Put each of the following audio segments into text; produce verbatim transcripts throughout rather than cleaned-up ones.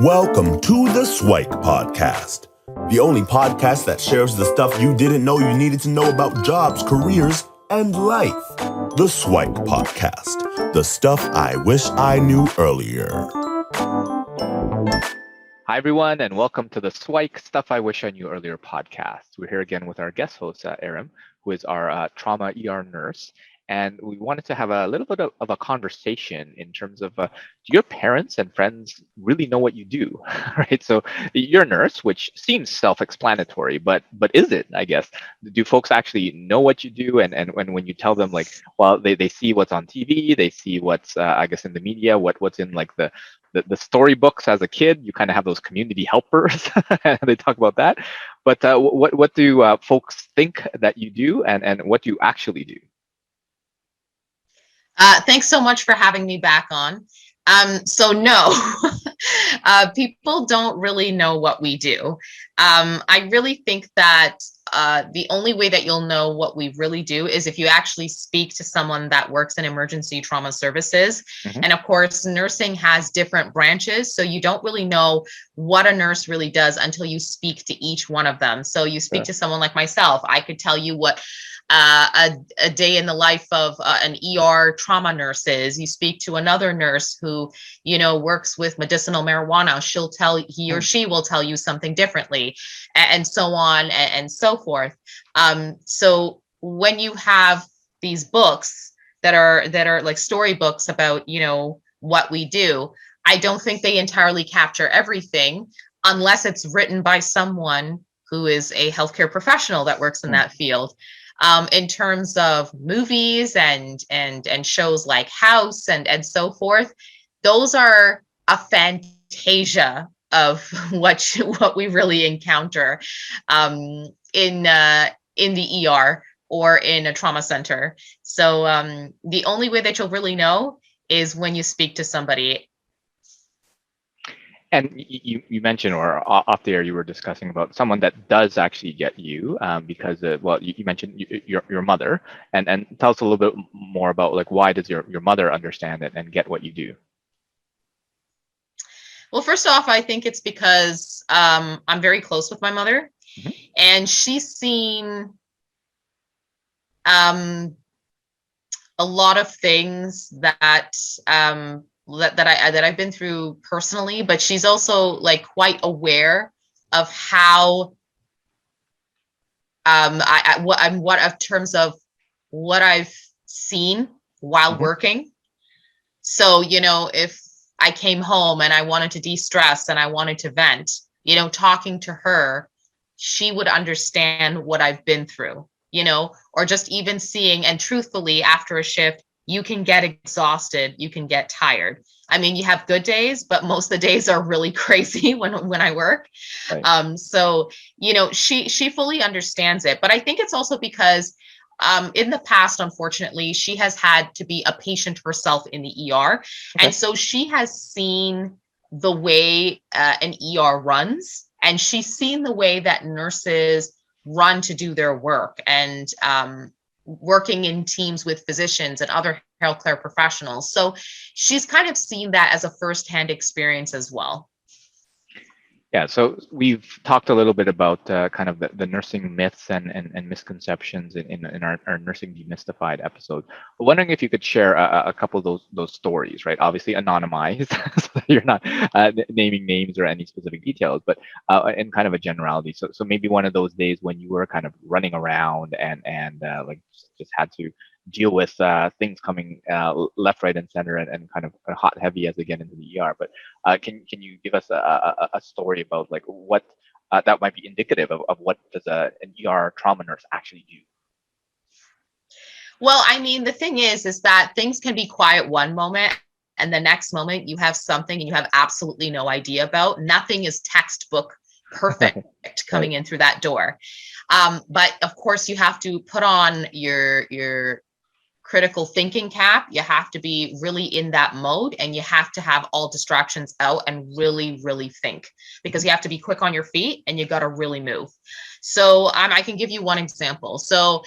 Welcome to the Swike Podcast, the only podcast that shares the stuff you didn't know you needed to know about jobs, careers, and life. The Swike Podcast, the stuff I wish I knew earlier. Hi, everyone, and welcome to the Swike Stuff I Wish I Knew Earlier podcast. We're here again with our guest host, uh, Aram, who is our uh, trauma E R nurse. And we wanted to have a little bit of, of a conversation in terms of, uh, do your parents and friends really know what you do, right? So you're a nurse, which seems self-explanatory, but but is it, I guess? Do folks actually know what you do? And and when, when you tell them, like, well, they, they see what's on T V, they see what's, uh, I guess, in the media, what what's in, like, the, the, the storybooks as a kid, you kind of have those community helpers, and they talk about that. But uh, what, what do uh, folks think that you do, and, and what do you actually do? Uh, thanks so much for having me back on. Um, so no, uh, people don't really know what we do. Um, I really think that uh, the only way that you'll know what we really do is if you actually speak to someone that works in emergency trauma services. Mm-hmm. And of course, nursing has different branches, so you don't really know what a nurse really does until you speak to each one of them. So you speak yeah. to someone like myself. I could tell you what Uh, a, a day in the life of uh, an E R trauma nurse is. You speak to another nurse who, you know, works with medicinal marijuana. She'll tell, he or she will tell you something differently, and, and so on and, and so forth. Um, so when you have these books that are, that are like storybooks about, you know, what we do, I don't think they entirely capture everything unless it's written by someone who is a healthcare professional that works in mm. that field. Um, in terms of movies and and and shows like House and and so forth, those are a fantasia of what you, what we really encounter um, in uh, in the E R or in a trauma center. So um, the only way that you'll really know is when you speak to somebody. And you, you mentioned, or off the air, you were discussing about someone that does actually get you, um, because, uh, well, you, you mentioned your your mother, and, and tell us a little bit more about, like, why does your, your mother understand it and get what you do? Well, first off, I think it's because um, I'm very close with my mother, mm-hmm. and she's seen um, a lot of things that, um, that that I that I've been through personally, but she's also, like, quite aware of how um I, I what I'm what in terms of what I've seen while mm-hmm. working. So, you know, if I came home and I wanted to de-stress and I wanted to vent, you know, talking to her, she would understand what I've been through, you know, or just even seeing, and truthfully, after a shift, you can get exhausted, you can get tired. I mean, you have good days, but most of the days are really crazy when, when I work. Right. Um, so, you know, she she fully understands it. But I think it's also because um, in the past, unfortunately, she has had to be a patient herself in the E R. Okay. And so she has seen the way uh, an E R runs, and she's seen the way that nurses run to do their work. And um working in teams with physicians and other healthcare professionals. So she's kind of seen that as a firsthand experience as well. Yeah, so we've talked a little bit about uh, kind of the, the nursing myths and, and, and misconceptions in, in, in our, our Nursing Demystified episode. I'm wondering if you could share a, a couple of those those stories, right? Obviously anonymized, so you're not uh, naming names or any specific details, but uh, in kind of a generality. So so maybe one of those days when you were kind of running around and, and uh, like just had to deal with uh, things coming uh, left, right, and center, and, and kind of hot, heavy as they get into the E R. But uh, can can you give us a, a, a story about, like, what uh, that might be indicative of, of what does a, an E R trauma nurse actually do? Well, I mean, the thing is, is that things can be quiet one moment, and the next moment you have something and you have absolutely no idea about. Nothing is textbook perfect coming in through that door. Um, but of course, you have to put on your your critical thinking cap. You have to be really in that mode, and you have to have all distractions out and really, really think, because you have to be quick on your feet and you got to really move. So um, I can give you one example. So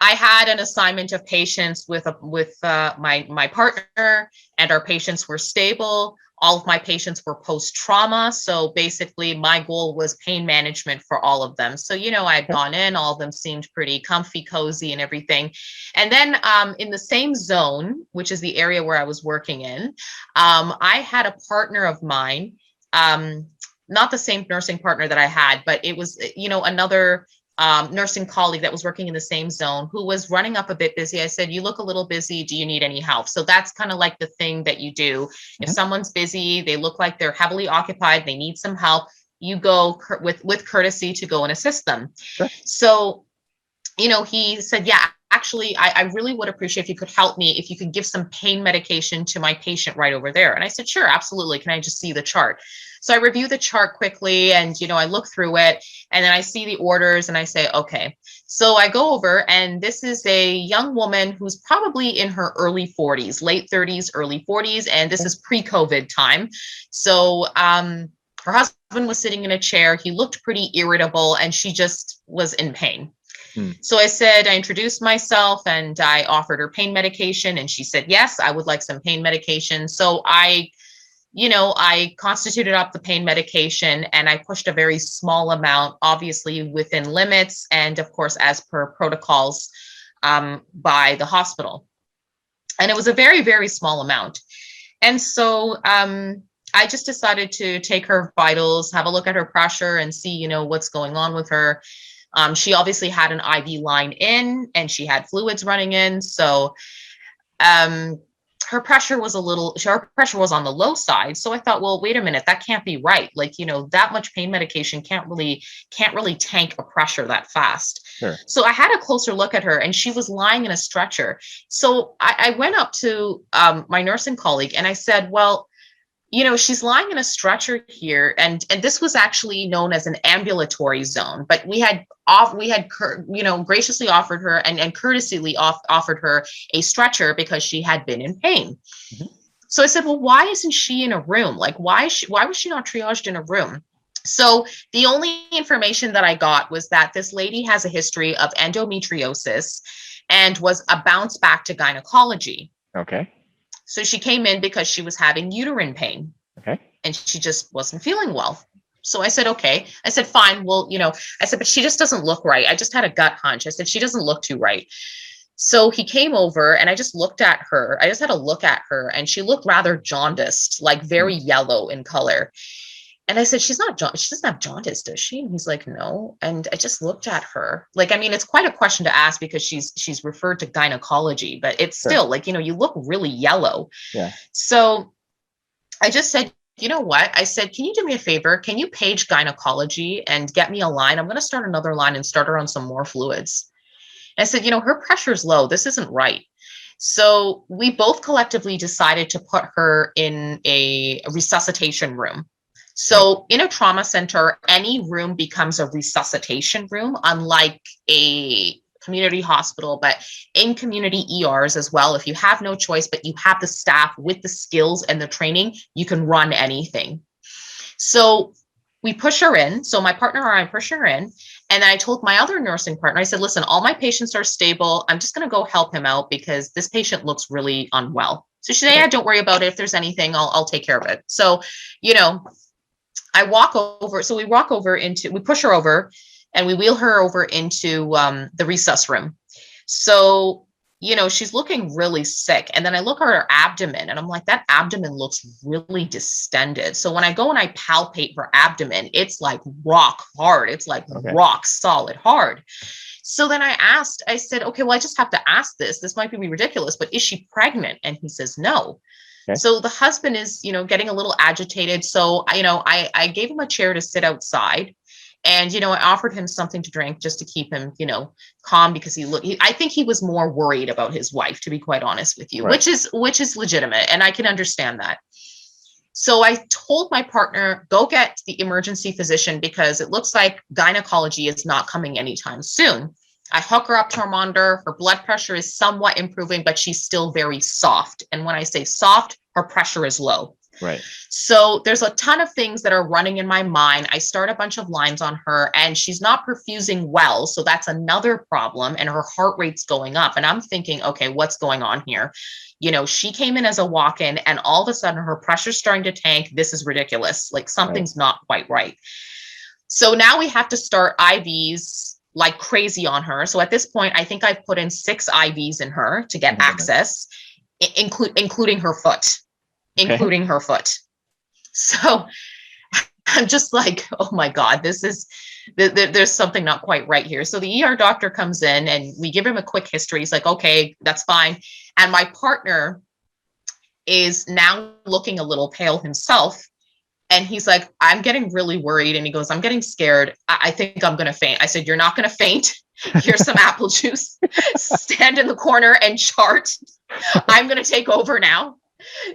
I had an assignment of patients with a, with uh, my my partner, and our patients were stable. All of my patients were post-trauma. So basically my goal was pain management for all of them. So, you know, I had gone in, all of them seemed pretty comfy, cozy and everything. And then um, in the same zone, which is the area where I was working in, um, I had a partner of mine, um, not the same nursing partner that I had, but it was, you know, another um, nursing colleague that was working in the same zone who was running up a bit busy. I said, you look a little busy. Do you need any help? So that's kind of like the thing that you do. Mm-hmm. If someone's busy, they look like they're heavily occupied, they need some help, you go cur- with, with courtesy to go and assist them. Sure. So, you know, he said, yeah, actually, I, I really would appreciate if you could help me, if you could give some pain medication to my patient right over there. And I said, sure, absolutely. Can I just see the chart? So I review the chart quickly and, you know, I look through it and then I see the orders and I say, okay. So I go over and this is a young woman who's probably in her early forties, late thirties, early forties. And this is pre-COVID time. So um, her husband was sitting in a chair. He looked pretty irritable and she just was in pain. Hmm. So I said, I introduced myself and I offered her pain medication and she said, yes, I would like some pain medication. So I you know, I constituted up the pain medication and I pushed a very small amount, obviously within limits. And of course, as per protocols um, by the hospital. And it was a very, very small amount. And so um, I just decided to take her vitals, have a look at her pressure and see, you know, what's going on with her. Um, she obviously had an I V line in and she had fluids running in. So, um, her pressure was a little, her pressure was on the low side. So I thought, well, wait a minute, that can't be right. Like, you know, that much pain medication can't really, can't really tank a pressure that fast. Sure. So I had a closer look at her and she was lying in a stretcher. So I, I went up to um, my nursing colleague and I said, well, you know, she's lying in a stretcher here. And, and this was actually known as an ambulatory zone, but we had off, we had, you know, graciously offered her and, and courteously off, offered her a stretcher because she had been in pain. Mm-hmm. So I said, well, why isn't she in a room? Like, why is she, why was she not triaged in a room? So the only information that I got was that this lady has a history of endometriosis and was a bounce back to gynecology. Okay. So she came in because she was having uterine pain. Okay. And she just wasn't feeling well. So I said, okay. I said, fine. Well, you know, I said, but she just doesn't look right. I just had a gut hunch. I said, she doesn't look too right. So he came over and I just looked at her. I just had a look at her and she looked rather jaundiced, like very yellow in color. And I said, she's not, jaund- she doesn't have jaundice, does she? And he's like, no. And I just looked at her. Like, I mean, it's quite a question to ask because she's, she's referred to gynecology, but it's still sure. Like, you know, you look really yellow. Yeah. So I just said, you know what? I said, can you do me a favor? Can you page gynecology and get me a line? I'm going to start another line and start her on some more fluids. And I said, you know, her pressure's low. This isn't right. So we both collectively decided to put her in a resuscitation room. So in a trauma center, any room becomes a resuscitation room, unlike a community hospital, but in community E Rs as well. If you have no choice, but you have the staff with the skills and the training, you can run anything. So we push her in. So my partner and I push her in. And I told my other nursing partner, I said, listen, all my patients are stable. I'm just going to go help him out because this patient looks really unwell. So she said, yeah, don't worry about it. If there's anything, I'll, I'll take care of it. So, you know, I walk over, so we walk over into, we push her over and we wheel her over into um, the resus room. So, you know, she's looking really sick. And then I look at her abdomen and I'm like, that abdomen looks really distended. So when I go and I palpate her abdomen, it's like rock hard. It's like okay. rock solid hard. So then I asked, I said, okay, well, I just have to ask this. This might be ridiculous, but is she pregnant? And he says, no. Okay. So the husband is, you know, getting a little agitated. So, you know, I, I gave him a chair to sit outside and, you know, I offered him something to drink just to keep him, you know, calm because he looked, he, I think he was more worried about his wife, to be quite honest with you, right. which is, which is legitimate. And I can understand that. So I told my partner, go get the emergency physician because it looks like gynecology is not coming anytime soon. I hook her up to her monitor. Her blood pressure is somewhat improving, but she's still very soft. And when I say soft, her pressure is low. Right. So there's a ton of things that are running in my mind. I start a bunch of lines on her and she's not perfusing well. So that's another problem. And her heart rate's going up. And I'm thinking, okay, what's going on here? You know, she came in as a walk-in and all of a sudden her pressure's starting to tank. This is ridiculous. Like something's right. not quite right. So now we have to start I Vs like crazy on her. So at this point, I think I've put in six I Vs in her to get mm-hmm. access, inclu- including her foot, okay. including her foot. So I'm just like, oh my God, this is, th- th- there's something not quite right here. So the E R doctor comes in and we give him a quick history. He's like, okay, that's fine. And my partner is now looking a little pale himself. And he's like, I'm getting really worried. And he goes, I'm getting scared. I, I think I'm going to faint. I said, you're not going to faint. Here's some apple juice. Stand in the corner and chart. I'm going to take over now.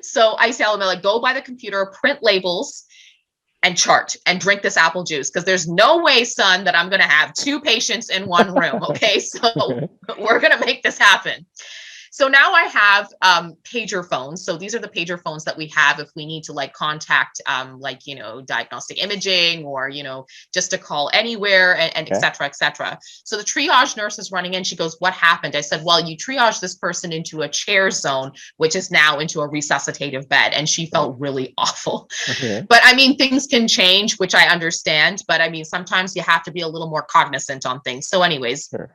So I tell him, I'm like, go by the computer, print labels, and chart and drink this apple juice. Because there's no way, son, that I'm going to have two patients in one room. Okay, so we're going to make this happen. So now I have um, pager phones. So these are the pager phones that we have if we need to like contact um, like, you know, diagnostic imaging or, you know, just to call anywhere and, and okay. et cetera, et cetera. So the triage nurse is running in. She goes, what happened? I said, well, you triaged this person into a chair zone, which is now into a resuscitative bed. And she felt really awful. Okay. But I mean, things can change, which I understand. But I mean, sometimes you have to be a little more cognizant on things. So anyways. Sure.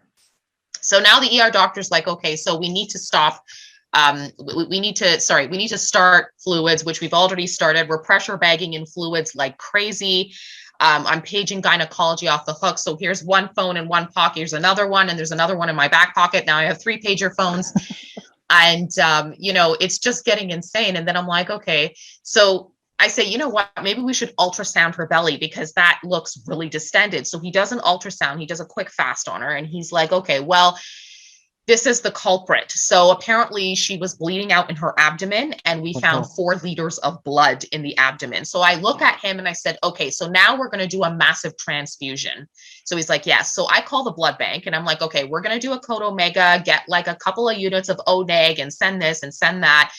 So now the E R doctor's like, okay, so we need to stop. Um, we, we need to, sorry, we need to start fluids, which we've already started. We're pressure bagging in fluids like crazy. Um, I'm paging gynecology off the hook. So here's one phone in one pocket. Here's another one. And there's another one in my back pocket. Now I have three pager phones. And, um, you know, it's just getting insane. And then I'm like, okay, so I say, you know what, maybe we should ultrasound her belly because that looks really distended. So he does an ultrasound. He does a quick fast on her and he's like, okay, well, this is the culprit. So apparently she was bleeding out in her abdomen and we found okay. four liters of blood in the abdomen. So I look at him and I said, okay, so now we're going to do a massive transfusion. So he's like, yes. Yeah. So I call the blood bank and I'm like, okay, we're going to do a code omega, get like a couple of units of O-neg and send this and send that.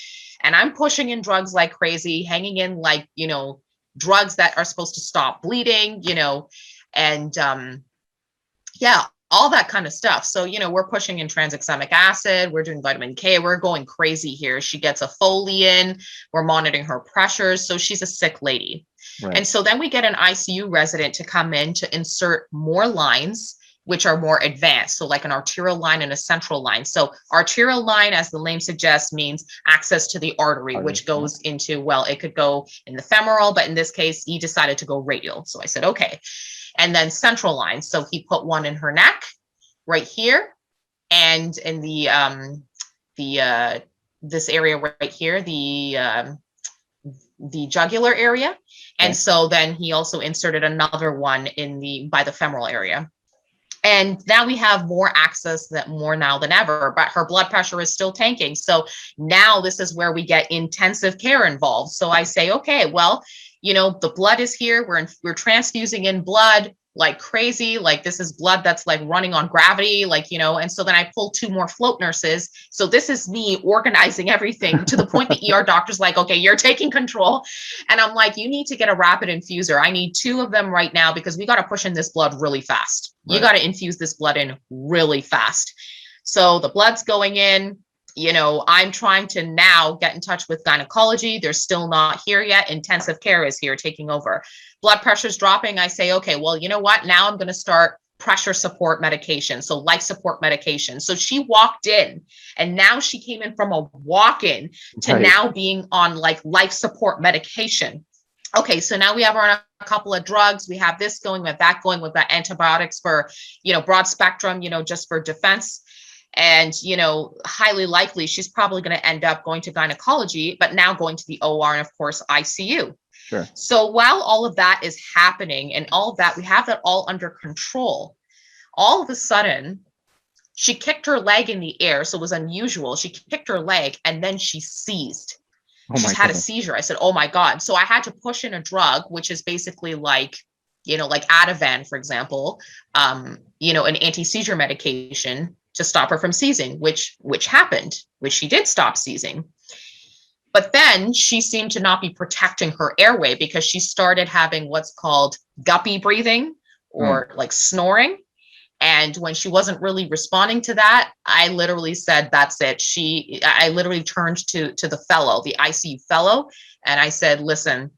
And I'm pushing in drugs like crazy, hanging in like, you know, drugs that are supposed to stop bleeding, you know, and um, yeah, all that kind of stuff. So, you know, we're pushing in transexamic acid. We're doing vitamin K. We're going crazy here. She gets a Foley in. We're monitoring her pressures. So she's a sick lady. Right. And so then we get an I C U resident to come in to insert more lines, which are more advanced. So like an arterial line and a central line. So arterial line, as the name suggests, means access to the artery, artery. which goes into, well, it could go in the femoral, but in this case, he decided to go radial. So I said, okay. And then central line. So he put one in her neck right here. And in the, um, the, uh, this area right here, the, um, the jugular area. And okay. so then he also inserted another one in the, by the femoral area. And now we have more access that more now than ever, but her blood pressure is still tanking. So now this is where we get intensive care involved. So I say, okay, well, you know, the blood is here. We're in, we're transfusing in blood like crazy. Like this is blood that's like running on gravity, like, you know, and so then I pull two more float nurses. So this is me organizing everything to the point the E R doctor's like, okay, you're taking control. And I'm like, you need to get a rapid infuser. I need two of them right now because we got to push in this blood really fast. You right. got to infuse this blood in really fast. So the blood's going in, you know, I'm trying to now get in touch with gynecology. They're still not here yet. Intensive care is here taking over. Blood pressure's dropping. I say, okay, well, you know what? Now I'm going to start pressure support medication. So life support medication. So she walked in and now she came in from a walk-in to right. now being on like life support medication. Okay, so now we have our, a couple of drugs. We have this going, we have that going, we've got antibiotics for, you know, broad spectrum, you know, just for defense. And, you know, highly likely she's probably going to end up going to gynecology, but now going to the O R and, of course, I C U. Sure. So while all of that is happening and all of that, we have that all under control. All of a sudden, she kicked her leg in the air. So it was unusual. She kicked her leg and then she seized. Oh she's had goodness. a seizure. I said, oh my God. So I had to push in a drug, which is basically like, you know, like Ativan, for example, um, you know, an anti-seizure medication to stop her from seizing, which, which happened, which she did stop seizing. But then she seemed to not be protecting her airway because she started having what's called guppy breathing or mm. like snoring. And when she wasn't really responding to that, I literally said, that's it. She, I literally turned to, to the fellow, the I C U fellow. And I said, listen,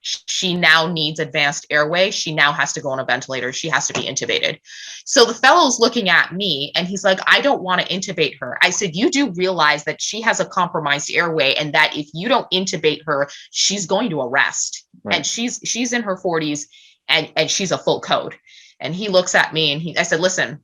she now needs advanced airway. She now has to go on a ventilator. She has to be intubated. So the fellow's looking at me and he's like, I don't want to intubate her. I said, you do realize that she has a compromised airway and that if you don't intubate her, she's going to arrest. Right. And she's, she's in her forties and, and she's a full code. And he looks at me and he, I said, listen,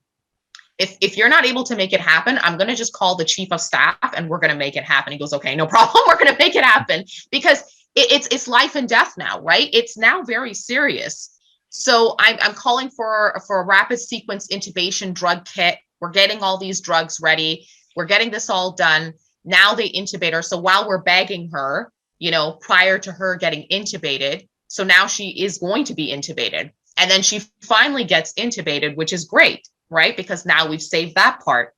if, if you're not able to make it happen, I'm going to just call the chief of staff and we're going to make it happen. He goes, okay, no problem. We're going to make it happen because it, it's, it's life and death now, right? It's now very serious. So I'm, I'm calling for, for a rapid sequence intubation drug kit. We're getting all these drugs ready. We're getting this all done. Now they intubate her. So while we're bagging her, you know, prior to her getting intubated, so now she is going to be intubated. And then she finally gets intubated, which is great, right? Because now we've saved that part.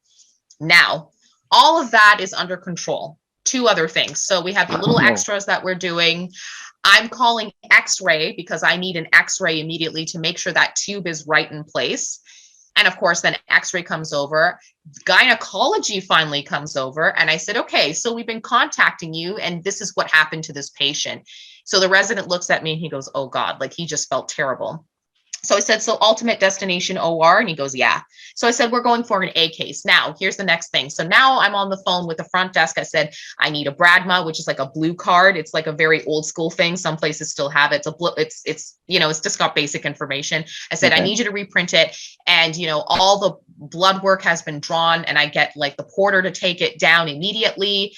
Now, all of that is under control. Two other things. So we have the little extras that we're doing. I'm calling X-ray because I need an X-ray immediately to make sure that tube is right in place. And of course, then X-ray comes over. Gynecology finally comes over. And I said, okay, so we've been contacting you and this is what happened to this patient. So the resident looks at me and he goes, oh God, like he just felt terrible. So I said, so ultimate destination O R? And he goes, yeah. So I said, we're going for an A case. Now, here's the next thing. So now I'm on the phone with the front desk. I said, I need a BRADMA, which is like a blue card. It's like a very old school thing. Some places still have it. It's, a blue, it's, it's you know, it's just got basic information. I said, okay. I need you to reprint it. And, you know, all the blood work has been drawn and I get like the porter to take it down immediately.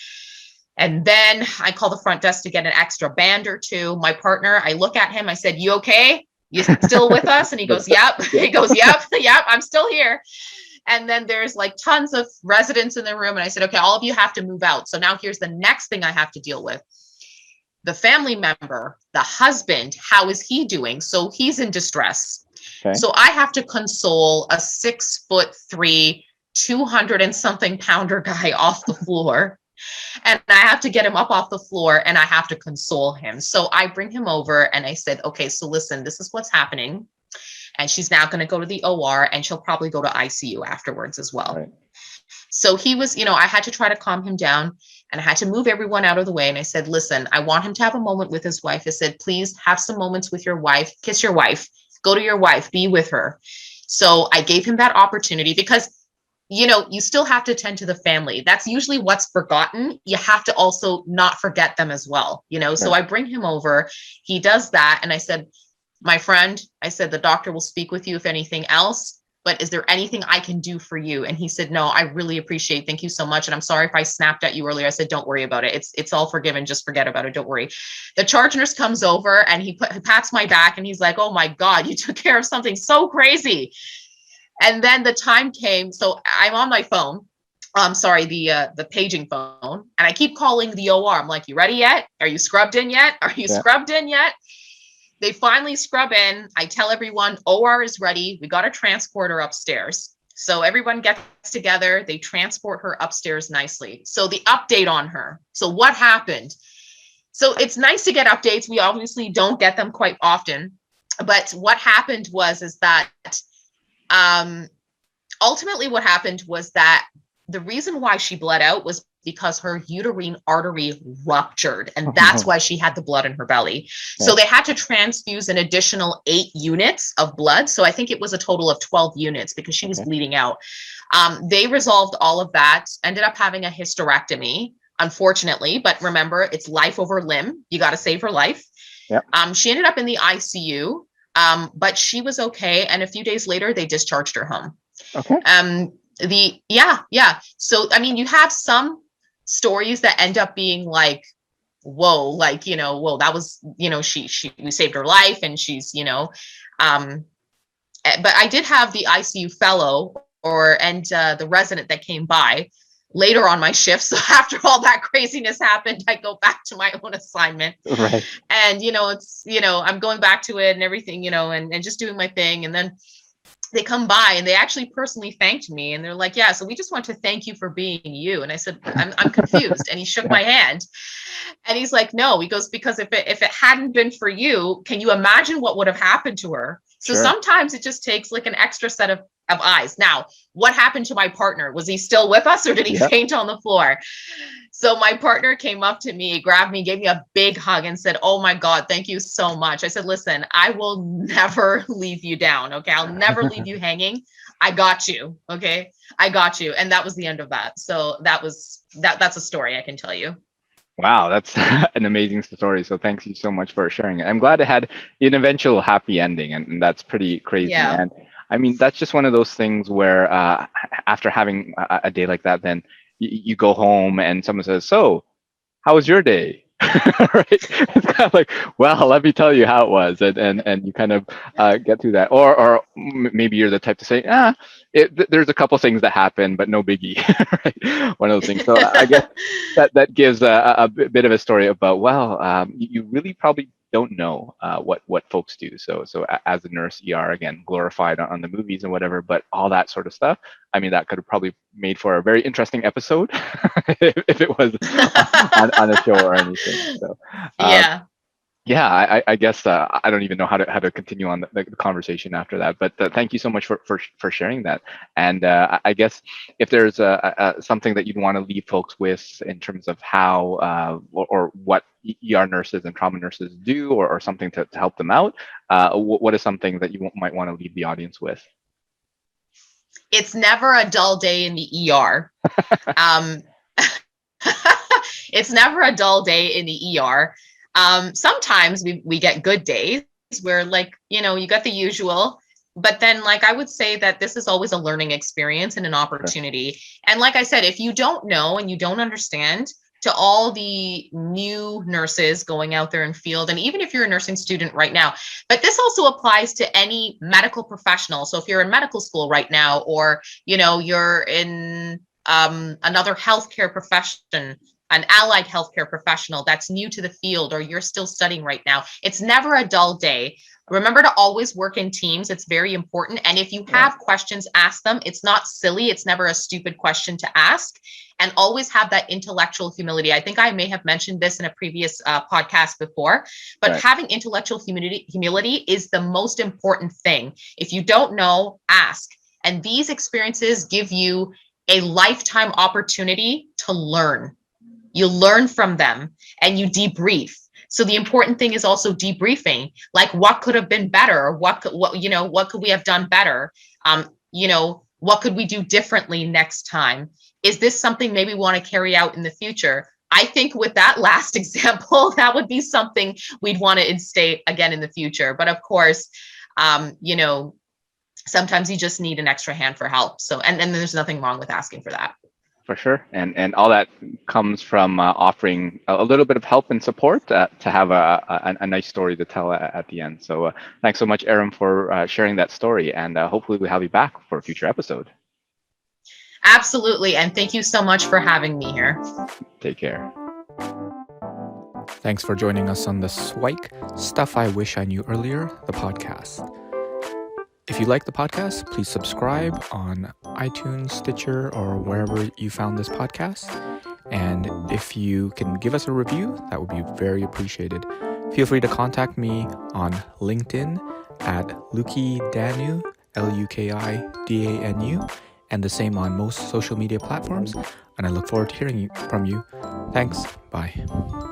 And then I call the front desk to get an extra band or two. My partner, I look at him. I said, you okay? You still with us? And he goes, yep. He goes, yep, yep, I'm still here. And then there's like tons of residents in the room. And I said, okay, all of you have to move out. So now here's the next thing I have to deal with. The family member, the husband, how is he doing? So he's in distress. Okay. So I have to console a six foot three, two hundred and something pounder guy off the floor. And I have to get him up off the floor and I have to console him. So I bring him over and I said, okay, so listen, this is what's happening. And she's now going to go to the O R and she'll probably go to I C U afterwards as well. Right. So he was, you know, I had to try to calm him down and I had to move everyone out of the way. And I said, listen, I want him to have a moment with his wife. I said, please have some moments with your wife, kiss your wife, go to your wife, be with her. So I gave him that opportunity because you know, you still have to tend to the family. That's usually what's forgotten. You have to also not forget them as well, you know? Right. So I bring him over, he does that. And I said, my friend, I said, the doctor will speak with you if anything else, but is there anything I can do for you? And he said, no, I really appreciate, thank you so much. And I'm sorry if I snapped at you earlier. I said, don't worry about it. It's it's all forgiven, just forget about it, don't worry. The charge nurse comes over and he, put, he pats my back and he's like, oh my God, you took care of something so crazy. And then the time came, so I'm on my phone. I'm sorry, the uh, the paging phone, and I keep calling the O R. I'm like, you ready yet? Are you scrubbed in yet? Are you yeah. scrubbed in yet? They finally scrub in. I tell everyone O R is ready. We got a transporter upstairs. So everyone gets together. They transport her upstairs nicely. So the update on her. So what happened? So it's nice to get updates. We obviously don't get them quite often. But what happened was is that Um, ultimately what happened was that the reason why she bled out was because her uterine artery ruptured and that's why she had the blood in her belly. Okay. So they had to transfuse an additional eight units of blood. So I think it was a total of twelve units because she was okay. bleeding out. Um, they resolved all of that, ended up having a hysterectomy, unfortunately, but remember it's life over limb. You got to save her life. Yep. Um, she ended up in the I C U. Um, but she was okay. And a few days later, they discharged her home. Okay. Um, the, yeah, yeah. So, I mean, you have some stories that end up being like, whoa, like, you know, whoa, that was, you know, she, she, we saved her life and she's, you know, um, but I did have the I C U fellow or, and, uh, the resident that came by later on my shift. So after all that craziness happened, I go back to my own assignment. Right. And, you know, it's, you know, I'm going back to it and everything, you know, and, and just doing my thing. And then they come by and they actually personally thanked me. And they're like, yeah, so we just want to thank you for being you. And I said, I'm, I'm confused. And he shook my hand and he's like, no, he goes, because if it, if it hadn't been for you, can you imagine what would have happened to her? So sure. Sometimes it just takes like an extra set of, of eyes. Now, what happened to my partner? Was he still with us or did he yep. faint on the floor? So my partner came up to me, grabbed me, gave me a big hug and said, oh my God, thank you so much. I said, listen, I will never leave you down. Okay. I'll never leave you hanging. I got you. Okay. I got you. And that was the end of that. So that was, that that's a story I can tell you. Wow, that's an amazing story. So thank you so much for sharing it. I'm glad it had an eventual happy ending, and, and that's pretty crazy. Yeah. And I mean, that's just one of those things where uh, after having a, a day like that, then you, you go home and someone says, so how was your day? Right? It's kind of like, well, let me tell you how it was. And and, and you kind of uh, get through that. Or or maybe you're the type to say, ah, it, th- there's a couple things that happen, but no biggie. Right? One of those things. So I guess that, that gives a, a bit of a story about, well, um, you really probably don't know uh, what what folks do. So so as a nurse, E R, again, glorified on, on the movies and whatever, but all that sort of stuff. I mean, that could have probably made for a very interesting episode if, if it was on, on a show or anything. So um, yeah, yeah. I, I guess uh, I don't even know how to how to continue on the, the conversation after that. But uh, thank you so much for for, for sharing that. And uh, I guess if there's a, a, something that you'd want to leave folks with in terms of how uh, or, or what E R nurses and trauma nurses do, or, or something to, to help them out, uh, w- what is something that you w- might want to leave the audience with? It's never a dull day in the E R. um, it's never a dull day in the E R. Um, sometimes we, we get good days where, like, you know, you got the usual, but then, like, I would say that this is always a learning experience and an opportunity. Okay. And like I said, if you don't know and you don't understand, to all the new nurses going out there in field, and even if you're a nursing student right now, but this also applies to any medical professional. So if you're in medical school right now, or, you know, you're in um, another healthcare profession, an allied healthcare professional that's new to the field, or you're still studying right now, it's never a dull day. Remember to always work in teams. It's very important. And if you have questions, ask them. It's not silly. It's never a stupid question to ask. And always have that intellectual humility. I think I may have mentioned this in a previous uh, podcast before, but right. having intellectual humility, humility is the most important thing. If you don't know, ask. And these experiences give you a lifetime opportunity to learn. You learn from them and you debrief. So the important thing is also debriefing, like what could have been better? What could, what, you know, what could we have done better? Um, you know, what could we do differently next time? Is this something maybe we want to carry out in the future? I think with that last example, that would be something we'd want to instate again in the future. But of course, um, you know, sometimes you just need an extra hand for help. So, and then there's nothing wrong with asking for that. For sure. And and all that comes from uh, offering a little bit of help and support uh, to have a, a a nice story to tell at, at the end. So uh, thanks so much, Aram, for uh, sharing that story. And uh, hopefully we'll have you back for a future episode. Absolutely. And thank you so much for having me here. Take care. Thanks for joining us on the Swike Stuff I Wish I Knew Earlier, the podcast. If you like the podcast, please subscribe on iTunes, Stitcher, or wherever you found this podcast. And if you can give us a review, that would be very appreciated. Feel free to contact me on LinkedIn at LukiDanu, L U K I D A N U, and the same on most social media platforms. And I look forward to hearing you, from you. Thanks. Bye.